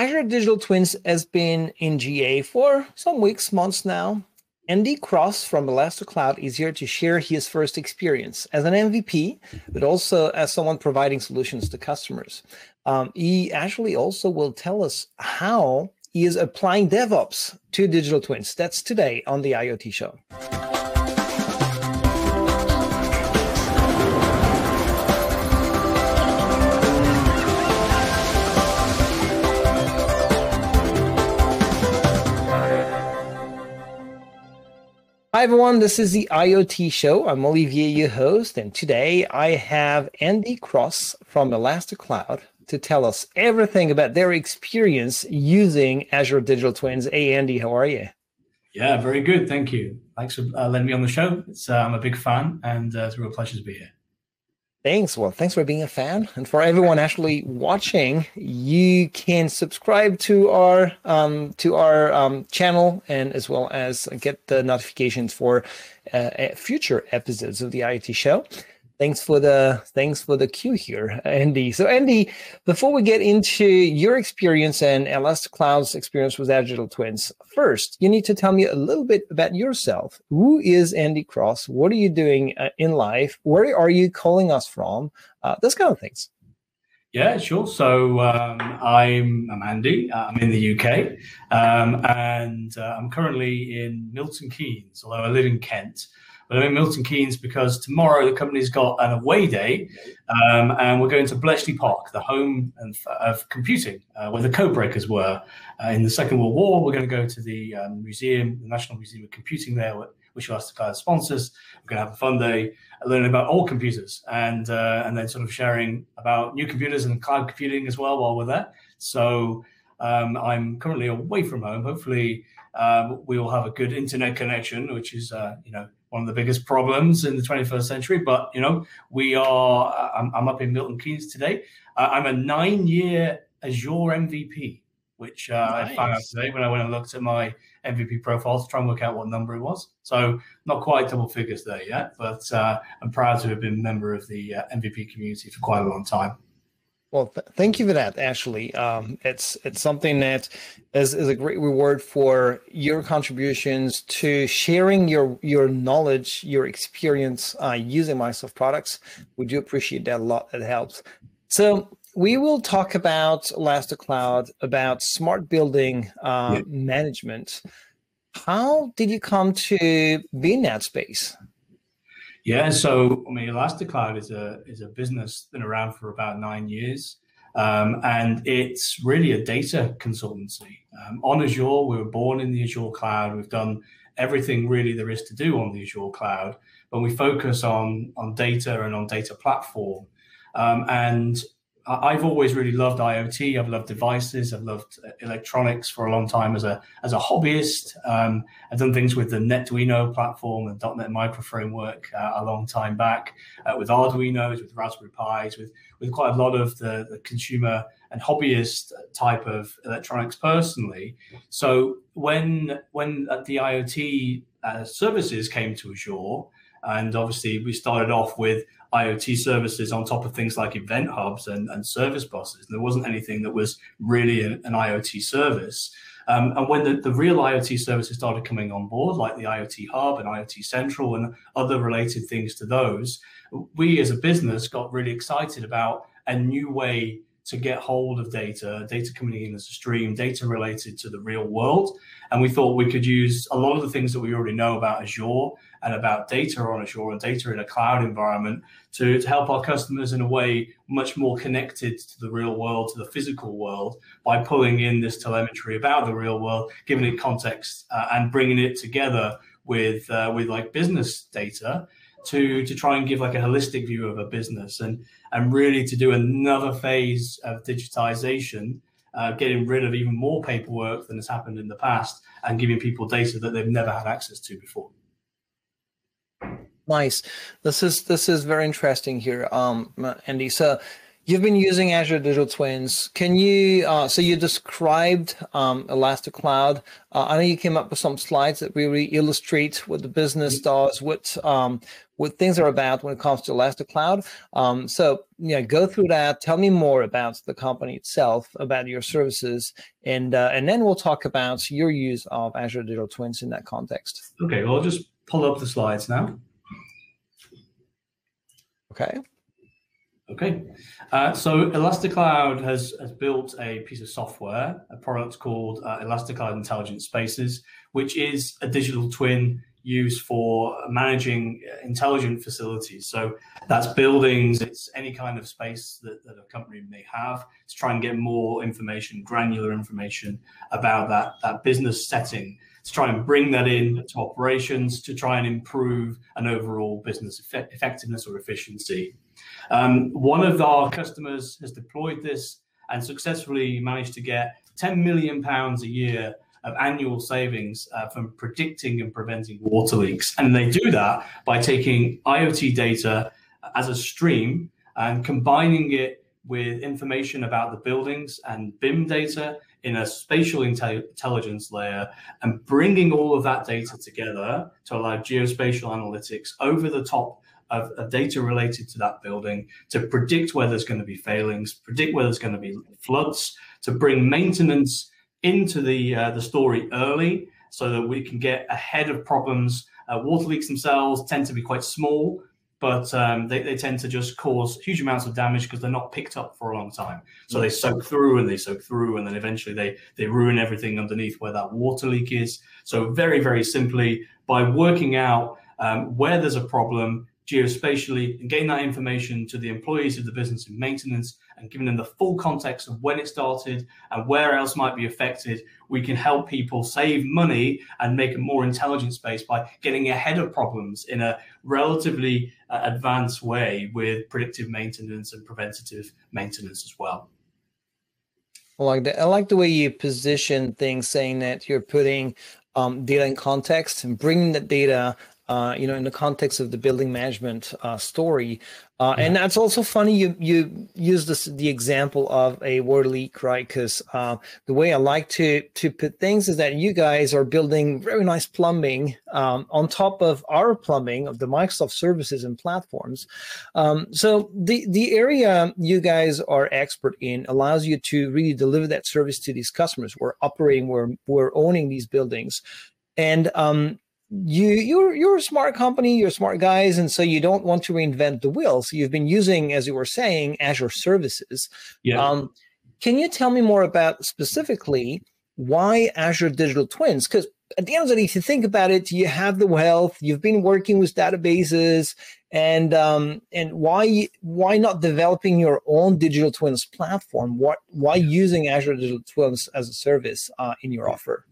Azure Digital Twins has been in GA for some weeks, months now. Andy Cross from ElastaCloud is here to share his first experience as an MVP, but also as someone providing solutions to customers. He actually also will tell us how he is applying DevOps to digital twins. That's today on the IoT Show. Hi everyone, this is the IoT Show. I'm Olivier, your host, and today I have Andy Cross from ElastaCloud to tell us everything about their experience using Azure Digital Twins. Hey Andy, how are you? Yeah, very good, thank you. Thanks for letting me on the show. I'm a big fan, and it's a real pleasure to be here. Thanks. Well, thanks for being a fan. And for everyone actually watching, you can subscribe to our channel, and as well as get the notifications for future episodes of the IoT Show. Thanks for the cue here, Andy. So Andy, before we get into your experience and ElastaCloud's experience with Azure Digital Twins, first, you need to tell me a little bit about yourself. Who is Andy Cross? What are you doing in life? Where are you calling us from? Those kind of things. Yeah, sure. So I'm Andy. I'm in the UK, and I'm currently in Milton Keynes, although I live in Kent. But I'm in Milton Keynes because tomorrow the company's got an away day, and we're going to Bletchley Park, the home of computing, where the code breakers were in the Second World War. We're going to go to the museum, the National Museum of Computing there, which ElastaCloud sponsors. We're going to have a fun day learning about old computers and then sort of sharing about new computers and cloud computing as well while we're there. So I'm currently away from home. Hopefully we will have a good internet connection, which is, one of the biggest problems in the 21st century, but I'm up in Milton Keynes today. I'm a 9-year Azure MVP, which nice. I found out today when I went and looked at my MVP profile to try and work out what number it was. So not quite double figures there yet, but I'm proud to have been a member of the MVP community for quite a long time. Well, thank you for that, Ashley. It's something that is a great reward for your contributions to sharing your knowledge, your experience using Microsoft products. We do appreciate that a lot. It helps. So we will talk about ElastaCloud, about smart building management. How did you come to be in that space? Yeah, so ElastaCloud is a business that's been around for about 9 years, and it's really a data consultancy. On Azure, we were born in the Azure cloud. We've done everything really there is to do on the Azure cloud, but we focus on data and on data platform. And I've always really loved IoT. I've loved devices. I've loved electronics for a long time as a hobbyist. I've done things with the Netduino platform and .NET Microframework a long time back, with Arduinos, with Raspberry Pis, with quite a lot of the consumer and hobbyist type of electronics personally. So when the IoT services came to Azure, and obviously we started off with IoT services on top of things like event hubs and service buses. And there wasn't anything that was really an IoT service. And when the real IoT services started coming on board, like the IoT Hub and IoT Central and other related things to those, we as a business got really excited about a new way to get hold of data coming in as a stream, data related to the real world. And we thought we could use a lot of the things that we already know about Azure and about data on Azure and data in a cloud environment to help our customers in a way much more connected to the real world, to the physical world, by pulling in this telemetry about the real world, giving it context and bringing it together with like business data to try and give like a holistic view of a business and really to do another phase of digitization, getting rid of even more paperwork than has happened in the past and giving people data that they've never had access to before. Nice. This is very interesting here, Andy. So You've been using Azure Digital Twins. Can you, so you described ElastaCloud. I know you came up with some slides that really illustrate what the business does, what things are about when it comes to ElastaCloud. So yeah, go through that. Tell me more about the company itself, about your services, and then we'll talk about your use of Azure Digital Twins in that context. Okay, well, I'll just pull up the slides now. Okay. Okay, so ElastaCloud has built a piece of software, a product called ElastaCloud Intelligent Spaces, which is a digital twin used for managing intelligent facilities. So that's buildings, it's any kind of space that a company may have, to try and get more information, granular information about that business setting, to try and bring that in to operations, to try and improve an overall business effectiveness or efficiency. One of our customers has deployed this and successfully managed to get £10 million a year of annual savings from predicting and preventing water leaks. And they do that by taking IoT data as a stream and combining it with information about the buildings and BIM data in a spatial intelligence layer, and bringing all of that data together to allow geospatial analytics over the top of data related to that building, to predict where there's going to be failings, predict where there's going to be floods, to bring maintenance into the story early so that we can get ahead of problems. Water leaks themselves tend to be quite small, but they tend to just cause huge amounts of damage because they're not picked up for a long time. So they soak through and they soak through, and then eventually they ruin everything underneath where that water leak is. So very, very simply, by working out where there's a problem geospatially and getting that information to the employees of the business in maintenance and giving them the full context of when it started and where else might be affected, we can help people save money and make a more intelligent space by getting ahead of problems in a relatively advanced way with predictive maintenance and preventative maintenance as well. I like that. I like the way you position things, saying that you're putting data in context and bringing the data in the context of the building management story. And that's also funny, you use the example of a water leak, right? Because the way I like to put things is that you guys are building very nice plumbing on top of our plumbing of the Microsoft services and platforms. So the area you guys are expert in allows you to really deliver that service to these customers. We're operating, we're owning these buildings. And you're a smart company, you're smart guys, and so you don't want to reinvent the wheel. So you've been using, as you were saying, Azure services. Yeah. Can you tell me more about specifically why Azure Digital Twins? Because at the end of the day, if you think about it, you have the wealth, you've been working with databases, and why not developing your own digital twins platform? Why using Azure Digital Twins as a service in your offer?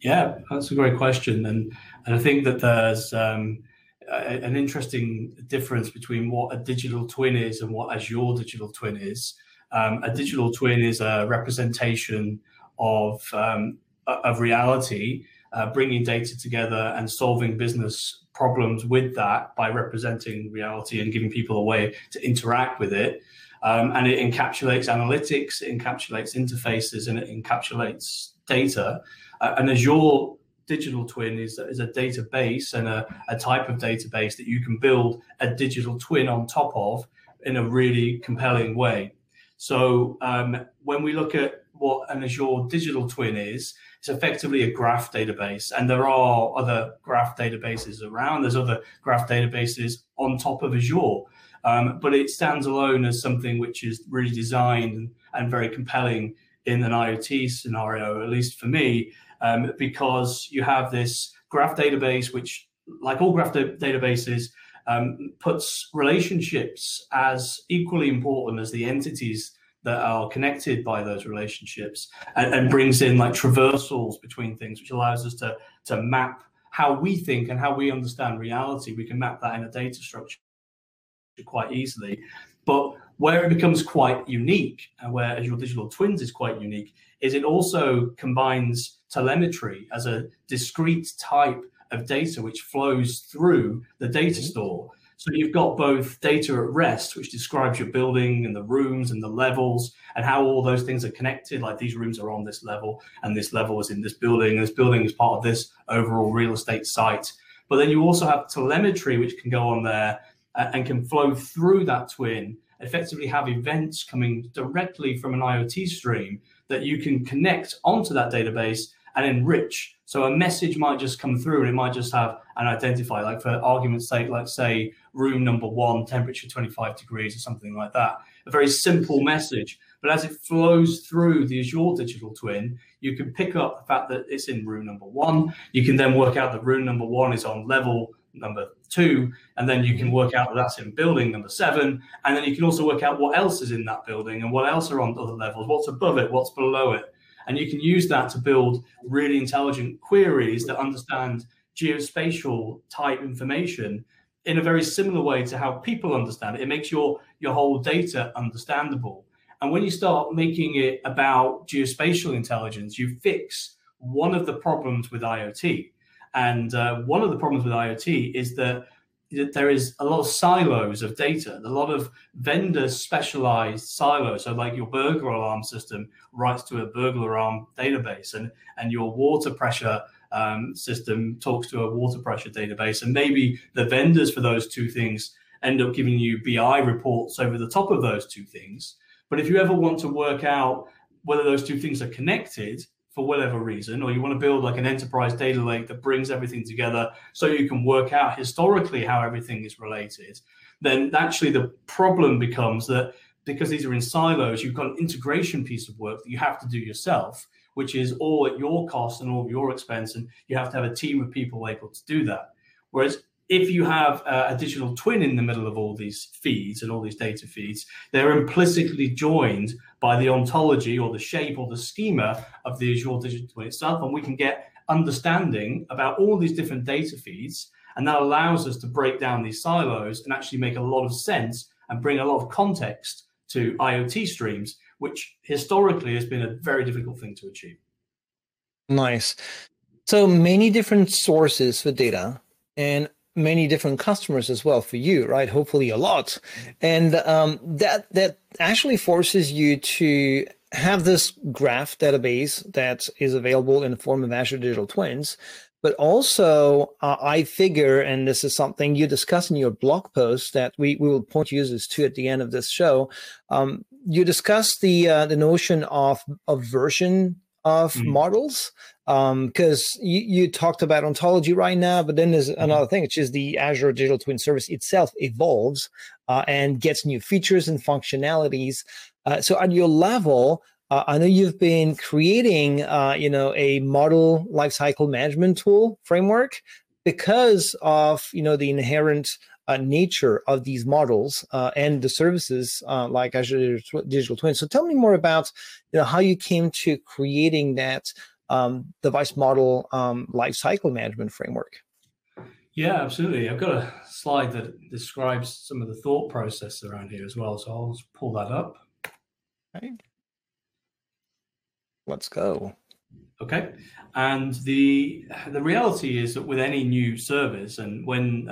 Yeah, that's a great question, and I think that there's an interesting difference between what a digital twin is and what Azure Digital Twin is. A digital twin is a representation of reality, bringing data together and solving business problems with that by representing reality and giving people a way to interact with it. And it encapsulates analytics, it encapsulates interfaces, and it encapsulates data. And Azure Digital Twin is a database and a type of database that you can build a digital twin on top of in a really compelling way. So when we look at what an Azure Digital Twin is, it's effectively a graph database. And there are other graph databases around. There's other graph databases on top of Azure. But it stands alone as something which is really designed and very compelling in an IoT scenario, at least for me, because you have this graph database, which, like all graph databases, puts relationships as equally important as the entities that are connected by those relationships, and brings in like traversals between things, which allows us to map how we think and how we understand reality. We can map that in a data structure quite easily. But where it becomes quite unique, and where Azure Digital Twins is quite unique, is it also combines telemetry as a discrete type of data which flows through the data store. So you've got both data at rest, which describes your building and the rooms and the levels and how all those things are connected, like these rooms are on this level and this level is in this building, and this building is part of this overall real estate site. But then you also have telemetry, which can go on there and can flow through that twin, effectively have events coming directly from an IoT stream that you can connect onto that database and enrich. So a message might just come through and it might just have an identifier, like for argument's sake, let's say room number one, temperature 25 degrees or something like that. A very simple message. But as it flows through the Azure Digital Twin, you can pick up the fact that it's in room number one. You can then work out that room number one is on level number two, and then you can work out that that's in building number seven. And then you can also work out what else is in that building and what else are on other levels, what's above it, what's below it. And you can use that to build really intelligent queries that understand geospatial type information in a very similar way to how people understand it. It makes your whole data understandable. And when you start making it about geospatial intelligence, you fix one of the problems with IoT. And one of the problems with IoT is that there is a lot of silos of data, a lot of vendor specialized silos. So like your burglar alarm system writes to a burglar alarm database, and your water pressure system talks to a water pressure database. And maybe the vendors for those two things end up giving you BI reports over the top of those two things. But if you ever want to work out whether those two things are connected for whatever reason, or you want to build like an enterprise data lake that brings everything together so you can work out historically how everything is related, then actually the problem becomes that because these are in silos, you've got an integration piece of work that you have to do yourself, which is all at your cost and all at your expense, and you have to have a team of people able to do that. Whereas if you have a digital twin in the middle of all these feeds and all these data feeds, they're implicitly joined by the ontology or the shape or the schema of the Azure Digital Twin itself. And we can get understanding about all these different data feeds. And that allows us to break down these silos and actually make a lot of sense and bring a lot of context to IoT streams, which historically has been a very difficult thing to achieve. Nice. So many different sources for data and many different customers as well for you, right? Hopefully a lot. And that actually forces you to have this graph database that is available in the form of Azure Digital Twins. But also I figure, and this is something you discuss in your blog post that we will point users to at the end of this show, you discuss the notion of version of models, because you talked about ontology right now, but then there's another thing, which is the Azure Digital Twin service itself evolves and gets new features and functionalities. So at your level, I know you've been creating, a model lifecycle management tool framework because of the inherent nature of these models and the services like Azure Digital Twins. So tell me more about how you came to creating that device model lifecycle management framework. Yeah, absolutely. I've got a slide that describes some of the thought process around here as well. So I'll just pull that up. Okay. Let's go. Okay. And the reality is that with any new service, and when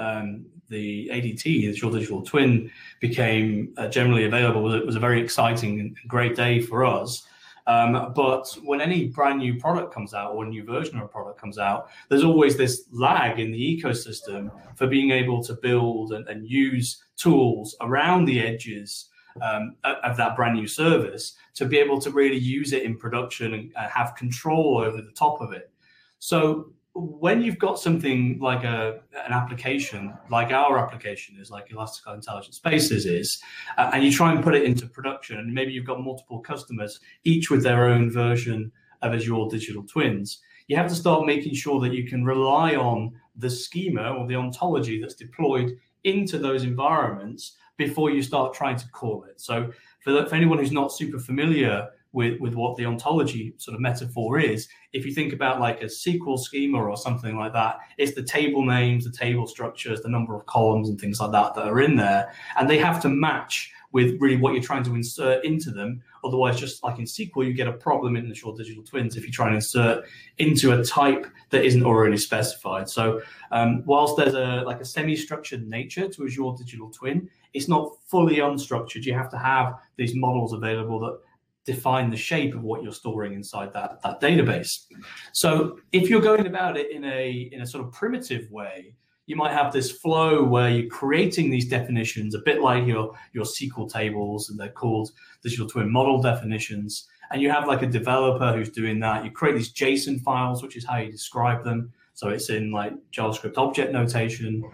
the ADT, the Azure Digital Twin, became generally available, it was a very exciting and great day for us. But when any brand new product comes out or a new version of a product comes out, there's always this lag in the ecosystem for being able to build and use tools around the edges of that brand new service to be able to really use it in production and have control over the top of it. So when you've got something like an application, like our application is, like ElastaCloud Intelligent Spaces is, and you try and put it into production, and maybe you've got multiple customers, each with their own version of Azure Digital Twins, you have to start making sure that you can rely on the schema or the ontology that's deployed into those environments before you start trying to call it. So for anyone who's not super familiar with what the ontology sort of metaphor is, if you think about like a SQL schema or something like that, it's the table names, the table structures, the number of columns and things like that that are in there. And they have to match with really what you're trying to insert into them. Otherwise, just like in SQL, you get a problem in Azure Digital Twins if you try and insert into a type that isn't already specified. So whilst there's a semi-structured nature to Azure Digital Twin, it's not fully unstructured. You have to have these models available that define the shape of what you're storing inside that database. So if you're going about it in a sort of primitive way, you might have this flow where you're creating these definitions, a bit like your SQL tables, and they're called digital twin model definitions. And you have like a developer who's doing that. You create these JSON files, which is how you describe them. So it's in like JavaScript object notation,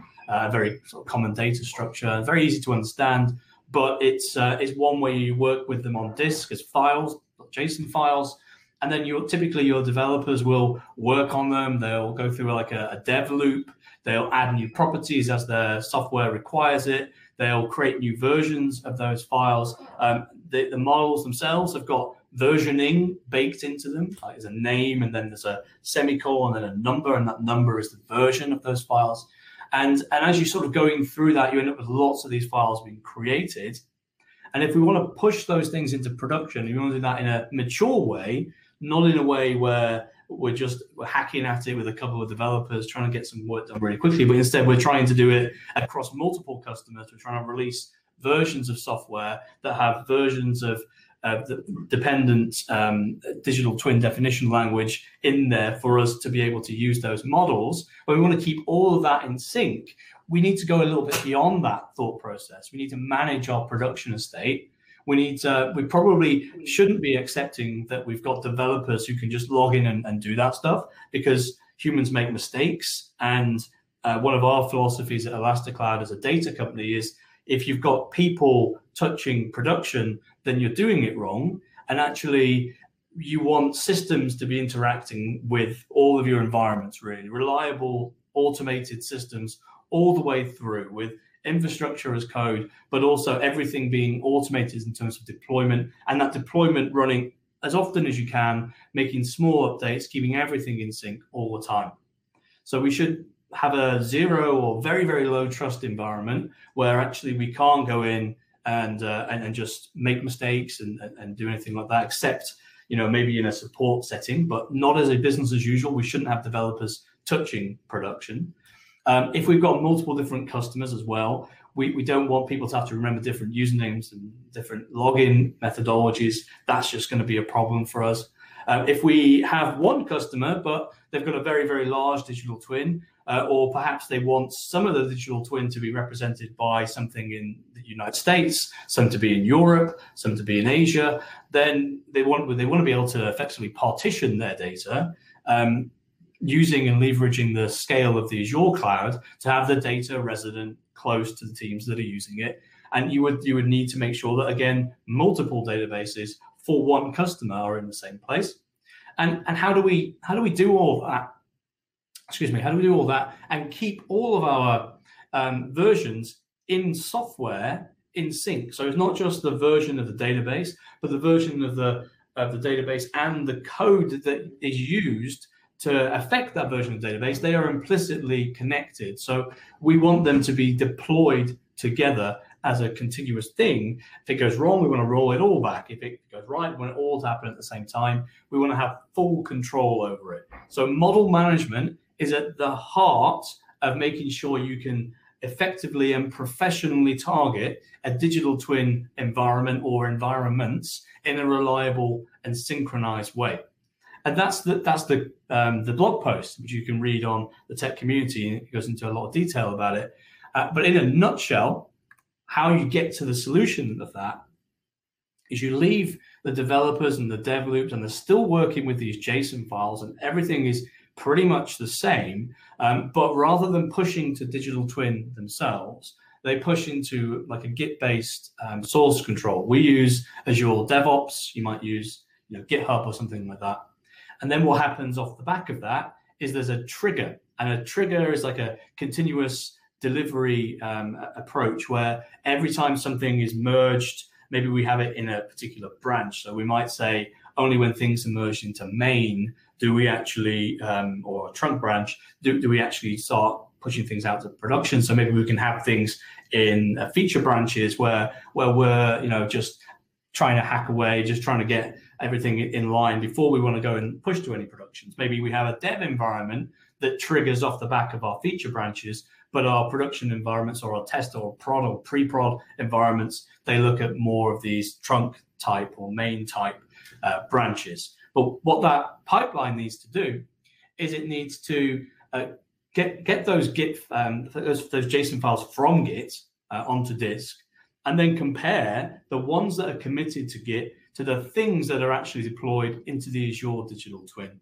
very sort of common data structure, very easy to understand. But it's one way you work with them on disk as files, JSON files. And then typically your developers will work on them. They'll go through like a dev loop. They'll add new properties as their software requires it. They'll create new versions of those files. The models themselves have got versioning baked into them. Like there's a name, and then there's a semicolon, and then a number, and that number is the version of those files. And as you're sort of going through that, you end up with lots of these files being created. And if we want to push those things into production, if we want to do that in a mature way, not in a way where we're hacking at it with a couple of developers trying to get some work done really quickly, but instead we're trying to do it across multiple customers. We're trying to release versions of software that have versions of the dependent digital twin definition language in there for us to be able to use those models. But we want to keep all of that in sync. We need to go a little bit beyond that thought process. We need to manage our production estate. We probably shouldn't be accepting that we've got developers who can just log in and do that stuff, because humans make mistakes. And one of our philosophies at ElastaCloud as a data company is, if you've got people touching production, then you're doing it wrong. And actually, you want systems to be interacting with all of your environments, really. Reliable, automated systems all the way through, with infrastructure as code, but also everything being automated in terms of deployment, and that deployment running as often as you can, making small updates, keeping everything in sync all the time. So we should have a zero or very, very low trust environment where actually we can't go in and just make mistakes and do anything like that, except, you know, maybe in a support setting, but not as a business as usual. We shouldn't have developers touching production. If we've got multiple different customers as well, we don't want people to have to remember different usernames and different login methodologies. That's just going to be a problem for us. If we have one customer, but they've got a very, very large digital twin, or perhaps they want some of the digital twin to be represented by something in the United States, some to be in Europe, some to be in Asia, then they want to be able to effectively partition their data using and leveraging the scale of the Azure cloud to have the data resident close to the teams that are using it. And you would need to make sure that, again, multiple databases for one customer are in the same place. And how do we do all that? Excuse me, how do we do all that and keep all of our versions in software in sync? So it's not just the version of the database, but the version of the database and the code that is used to affect that version of the database. They are implicitly connected. So we want them to be deployed together as a continuous thing. If it goes wrong, we want to roll it all back. If it goes right, we want it all to happen at the same time. We want to have full control over it. So model management is at the heart of making sure you can effectively and professionally target a digital twin environment or environments in a reliable and synchronized way. And that's the blog post, which you can read on the tech community, and it goes into a lot of detail about it. But in a nutshell, how you get to the solution of that is you leave the developers and the dev loops, and they're still working with these JSON files, and everything is pretty much the same, but rather than pushing to digital twin themselves, they push into like a Git-based source control. We use Azure DevOps. You might use GitHub or something like that. And then what happens off the back of that is there's a trigger, and a trigger is like a continuous delivery approach where every time something is merged, maybe we have it in a particular branch. So we might say only when things are merged into main do we actually, or a trunk branch, do we actually start pushing things out to production. So maybe we can have things in feature branches where we're, you know, just trying to hack away, just trying to get everything in line before we want to go and push to any productions. Maybe we have a dev environment that triggers off the back of our feature branches, but our production environments or our test or prod or pre-prod environments, they look at more of these trunk type or main type branches. But what that pipeline needs to do is it needs to get those Git, those JSON files from Git onto disk, and then compare the ones that are committed to Git to the things that are actually deployed into the Azure Digital Twin.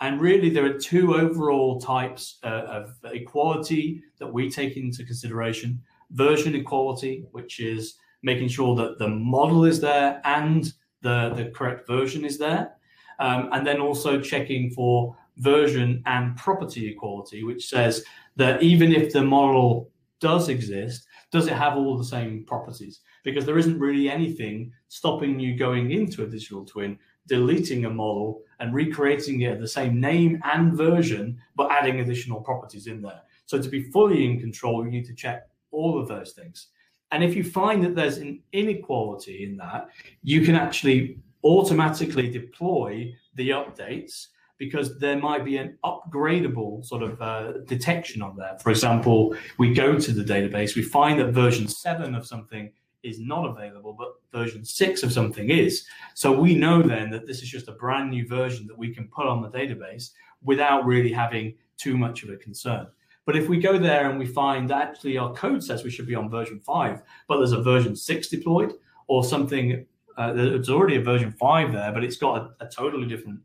And really, there are two overall types of equality that we take into consideration. Version equality, which is making sure that the model is there and the correct version is there. And then also checking for version and property equality, which says that even if the model does exist, does it have all the same properties? Because there isn't really anything stopping you going into a digital twin, deleting a model and recreating it at the same name and version, but adding additional properties in there. So to be fully in control, you need to check all of those things. And if you find that there's an inequality in that, you can actually automatically deploy the updates, because there might be an upgradable sort of detection on there. For example, we go to the database, we find that version 7 of something is not available, but version 6 of something is. So we know then that this is just a brand new version that we can put on the database without really having too much of a concern. But if we go there and we find that actually our code says we should be on version 5, but there's a version 6 deployed, or something, there's already a version 5 there, but it's got a totally different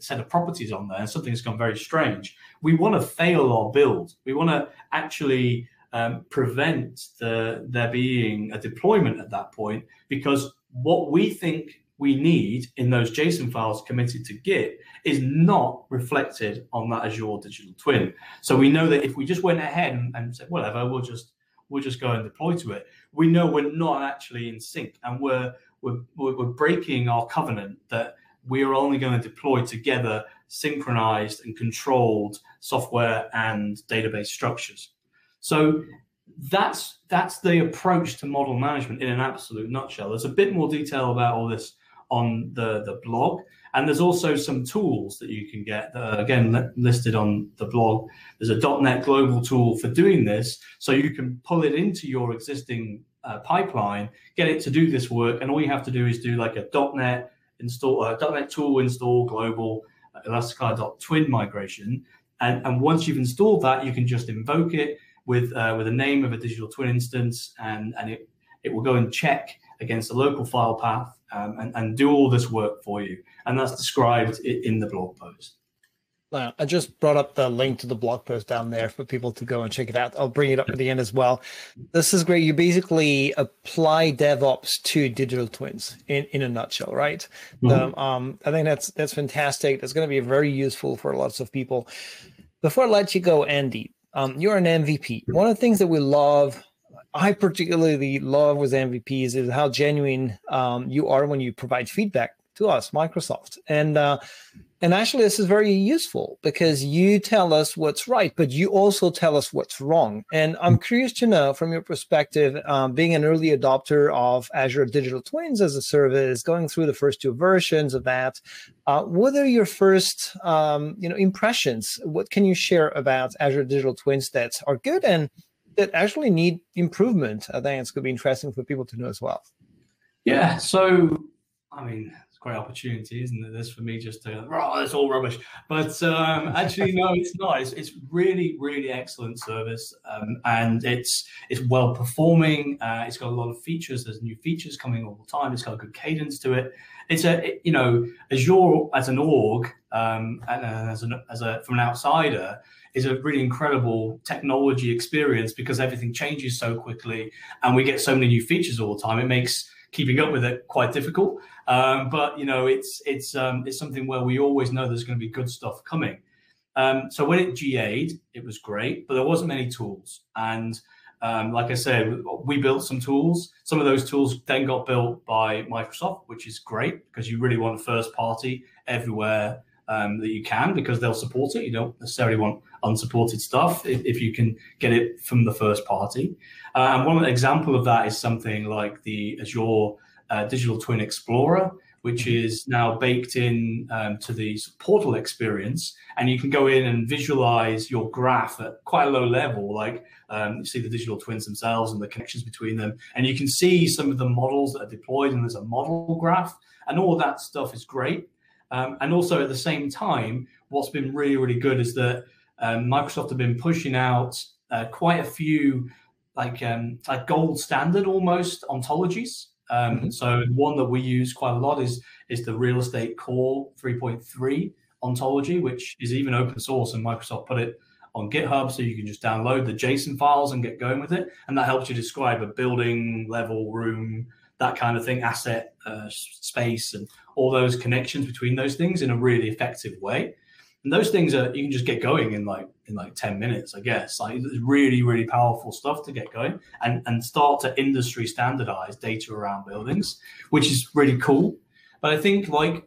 set of properties on there, and something's gone very strange. We want to fail our build. We want to actually prevent there being a deployment at that point, because what we think we need in those JSON files committed to Git is not reflected on that Azure Digital Twin. So we know that if we just went ahead and said, whatever, we'll just go and deploy to it, we know we're not actually in sync, and we're breaking our covenant that we are only going to deploy together synchronized and controlled software and database structures. So that's the approach to model management in an absolute nutshell. There's a bit more detail about all this on the blog. And there's also some tools that you can get, that are, again, listed on the blog. There's a .NET global tool for doing this, so you can pull it into your existing pipeline, get it to do this work, and all you have to do is do like a .NET install, .NET tool install global ElastaCloud Twin migration, and once you've installed that, you can just invoke it with a name of a digital twin instance, and it will go and check against the local file path and do all this work for you, and that's described in the blog post. I just brought up the link to the blog post down there for people to go and check it out. I'll bring it up at the end as well. This is great. You basically apply DevOps to digital twins in a nutshell, right? Mm-hmm. I think that's fantastic. That's going to be very useful for lots of people. Before I let you go, Andy, you're an MVP. One of the things that we love, I particularly love with MVPs, is how genuine you are when you provide feedback to us, Microsoft. And actually, this is very useful because you tell us what's right, but you also tell us what's wrong. And I'm curious to know, from your perspective, being an early adopter of Azure Digital Twins as a service, going through the first two versions of that, what are your first impressions? What can you share about Azure Digital Twins that are good and that actually need improvement? I think it's going to be interesting for people to know as well. Yeah, so, I mean, great opportunity, isn't it, this, for me just to, oh, that's all rubbish, but actually no, it's not. It's really, really excellent service, and it's well performing. It's got a lot of features. There's new features coming all the time. It's got a good cadence to it. Azure as an org, and from an outsider, is a really incredible technology experience, because everything changes so quickly, and we get so many new features all the time. It makes keeping up with it quite difficult, but you know, it's something where we always know there's going to be good stuff coming. So when it GA'd, it was great, but there wasn't many tools. And like I said, we built some tools. Some of those tools then got built by Microsoft, which is great, because you really want first party everywhere that you can, because they'll support it. You don't necessarily want unsupported stuff if you can get it from the first party. One example of that is something like the Azure Digital Twin Explorer, which is now baked in to the portal experience. And you can go in and visualize your graph at quite a low level, like you see the digital twins themselves and the connections between them. And you can see some of the models that are deployed, and there's a model graph, and all that stuff is great. And also at the same time, what's been really, really good is that Microsoft have been pushing out quite a few like gold standard almost ontologies. So one that we use quite a lot is the Real Estate Core 3.3 ontology, which is even open source, and Microsoft put it on GitHub, so you can just download the JSON files and get going with it. And that helps you describe a building, level, room, that kind of thing, asset, space, and all those connections between those things in a really effective way. And those things are, you can just get going in like 10 minutes, I guess. Like, it's really, really powerful stuff to get going and start to industry standardize data around buildings, which is really cool. But I think, like,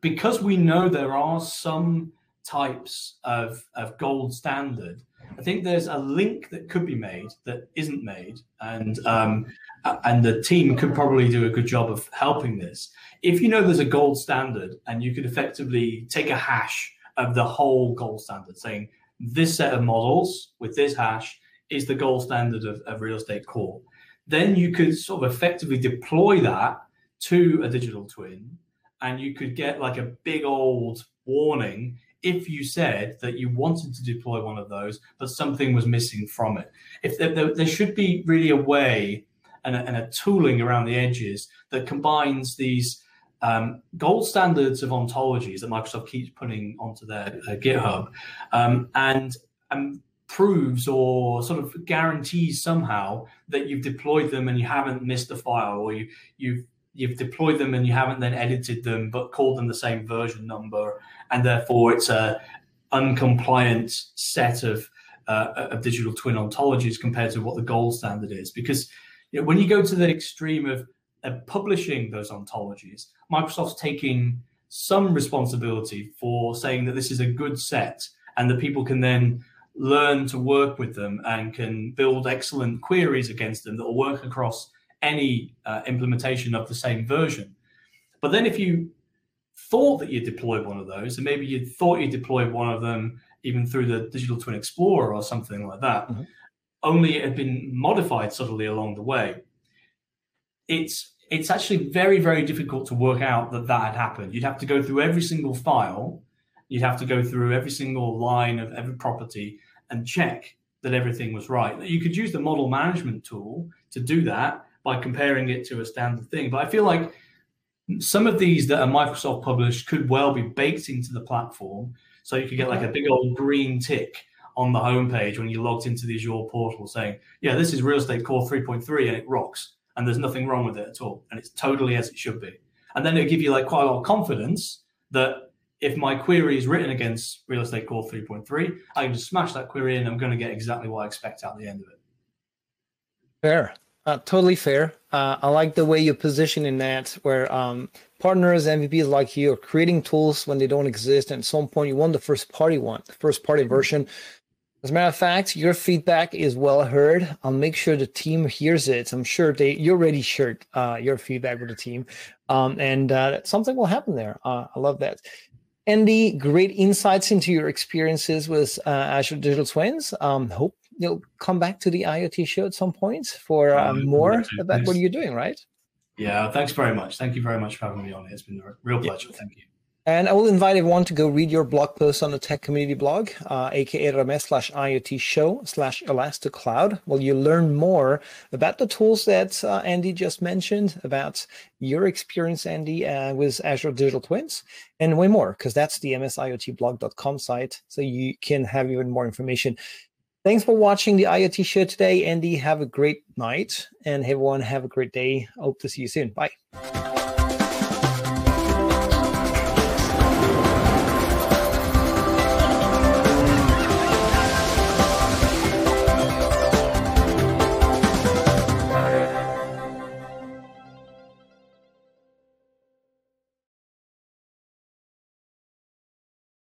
because we know there are some types of gold standard, I think there's a link that could be made that isn't made, and the team could probably do a good job of helping this. If you know there's a gold standard and you could effectively take a hash of the whole gold standard, saying this set of models with this hash is the gold standard of Real Estate Core, then you could sort of effectively deploy that to a digital twin, and you could get like a big old warning if you said that you wanted to deploy one of those, but something was missing from it. If there should be really a way and a tooling around the edges that combines these gold standards of ontologies that Microsoft keeps putting onto their GitHub, and proves or sort of guarantees somehow that you've deployed them and you haven't missed a file, or you've deployed them and you haven't then edited them, but called them the same version number, and therefore it's a uncompliant set of digital twin ontologies compared to what the gold standard is. Because, you know, when you go to the extreme of publishing those ontologies, Microsoft's taking some responsibility for saying that this is a good set, and that people can then learn to work with them and can build excellent queries against them that will work across any implementation of the same version. But then if you thought that you deployed one of those, and maybe you thought you deployed one of them even through the Digital Twin Explorer or something like that, only it had been modified subtly along the way, it's actually very, very difficult to work out that had happened. You'd have to go through every single file, you'd have to go through every single line of every property and check that everything was right. You could use the model management tool to do that by comparing it to a standard thing. But I feel like some of these that are Microsoft published could well be baked into the platform. So you could get like a big old green tick on the homepage when you logged into the Azure portal saying, yeah, this is Real Estate Core 3.3 and it rocks, and there's nothing wrong with it at all, and it's totally as it should be. And then it'll give you like quite a lot of confidence that if my query is written against Real Estate Core 3.3, I can just smash that query in and I'm going to get exactly what I expect out the end of it. Fair. Totally fair. I like the way you're positioning that, where partners, MVPs like you are creating tools when they don't exist. And at some point, you want the first party version. As a matter of fact, your feedback is well heard. I'll make sure the team hears it. I'm sure you already shared your feedback with the team, and something will happen there. I love that. Andy, great insights into your experiences with Azure Digital Twins. Hope you'll come back to the IoT show at some point for more about what you're doing, right? Yeah, thanks very much. Thank you very much for having me on. It's been a real pleasure. Yeah. Thank you. And I will invite everyone to go read your blog post on the Tech Community blog, aka ramesh.iotshow/ElastaCloud. Well, you learn more about the tools that Andy just mentioned, about your experience, Andy, with Azure Digital Twins, and way more, because that's the msiotblog.com site, so you can have even more information. Thanks for watching the IoT show today, Andy. Have a great night, and everyone have a great day. Hope to see you soon. Bye.